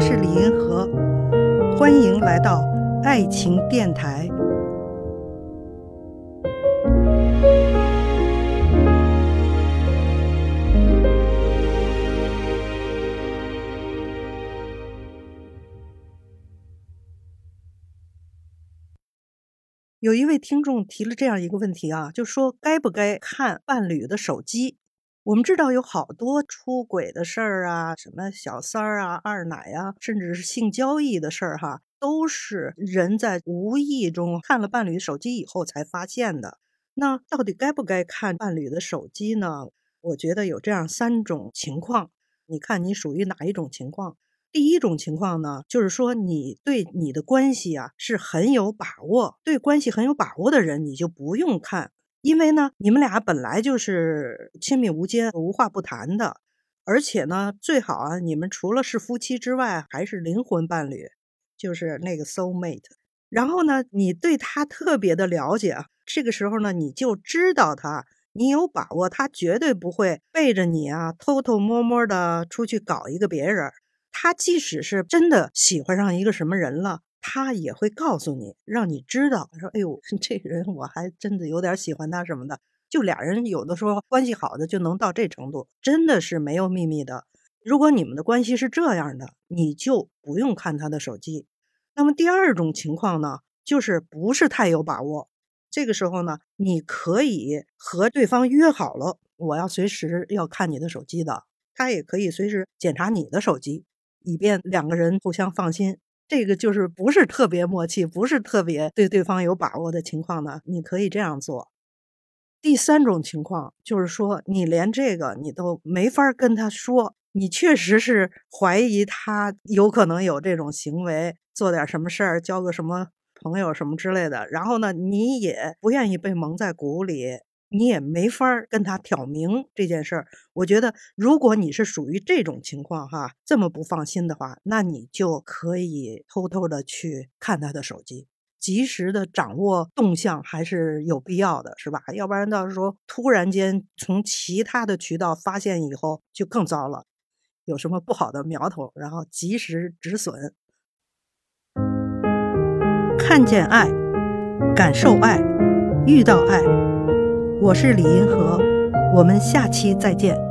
我是李银河，欢迎来到爱情电台。有一位听众提了这样一个问题啊，就说该不该看伴侣的手机？我们知道有好多出轨的事儿啊，什么小三儿啊、二奶啊，甚至是性交易的事儿哈，都是人在无意中看了伴侣手机以后才发现的。那到底该不该看伴侣的手机呢？我觉得有这样三种情况，你看你属于哪一种情况？第一种情况呢，就是说你对你的关系啊是很有把握，对关系很有把握的人你就不用看，因为呢你们俩本来就是亲密无间、无话不谈的，而且呢最好啊你们除了是夫妻之外还是灵魂伴侣，就是那个 soul mate。 然后呢你对他特别的了解，这个时候呢你就知道他，你有把握他绝对不会背着你啊偷偷摸摸的出去搞一个别人，他即使是真的喜欢上一个什么人了，他也会告诉你，让你知道，说哎呦这个人我还真的有点喜欢他什么的。就俩人有的时候关系好的就能到这程度，真的是没有秘密的。如果你们的关系是这样的，你就不用看他的手机。那么第二种情况呢，就是不是太有把握，这个时候呢你可以和对方约好了，我要随时要看你的手机的，他也可以随时检查你的手机，以便两个人互相放心。这个就是不是特别默契，不是特别对对方有把握的情况呢，你可以这样做。第三种情况就是说你连这个你都没法跟他说，你确实是怀疑他有可能有这种行为，做点什么事儿，交个什么朋友什么之类的，然后呢你也不愿意被蒙在鼓里，你也没法跟他挑明这件事儿。我觉得如果你是属于这种情况哈，这么不放心的话，那你就可以偷偷的去看他的手机，及时的掌握动向还是有必要的，是吧？要不然到时候突然间从其他的渠道发现以后就更糟了，有什么不好的苗头然后及时止损。看见爱，感受爱，遇到爱。我是李银河，我们下期再见。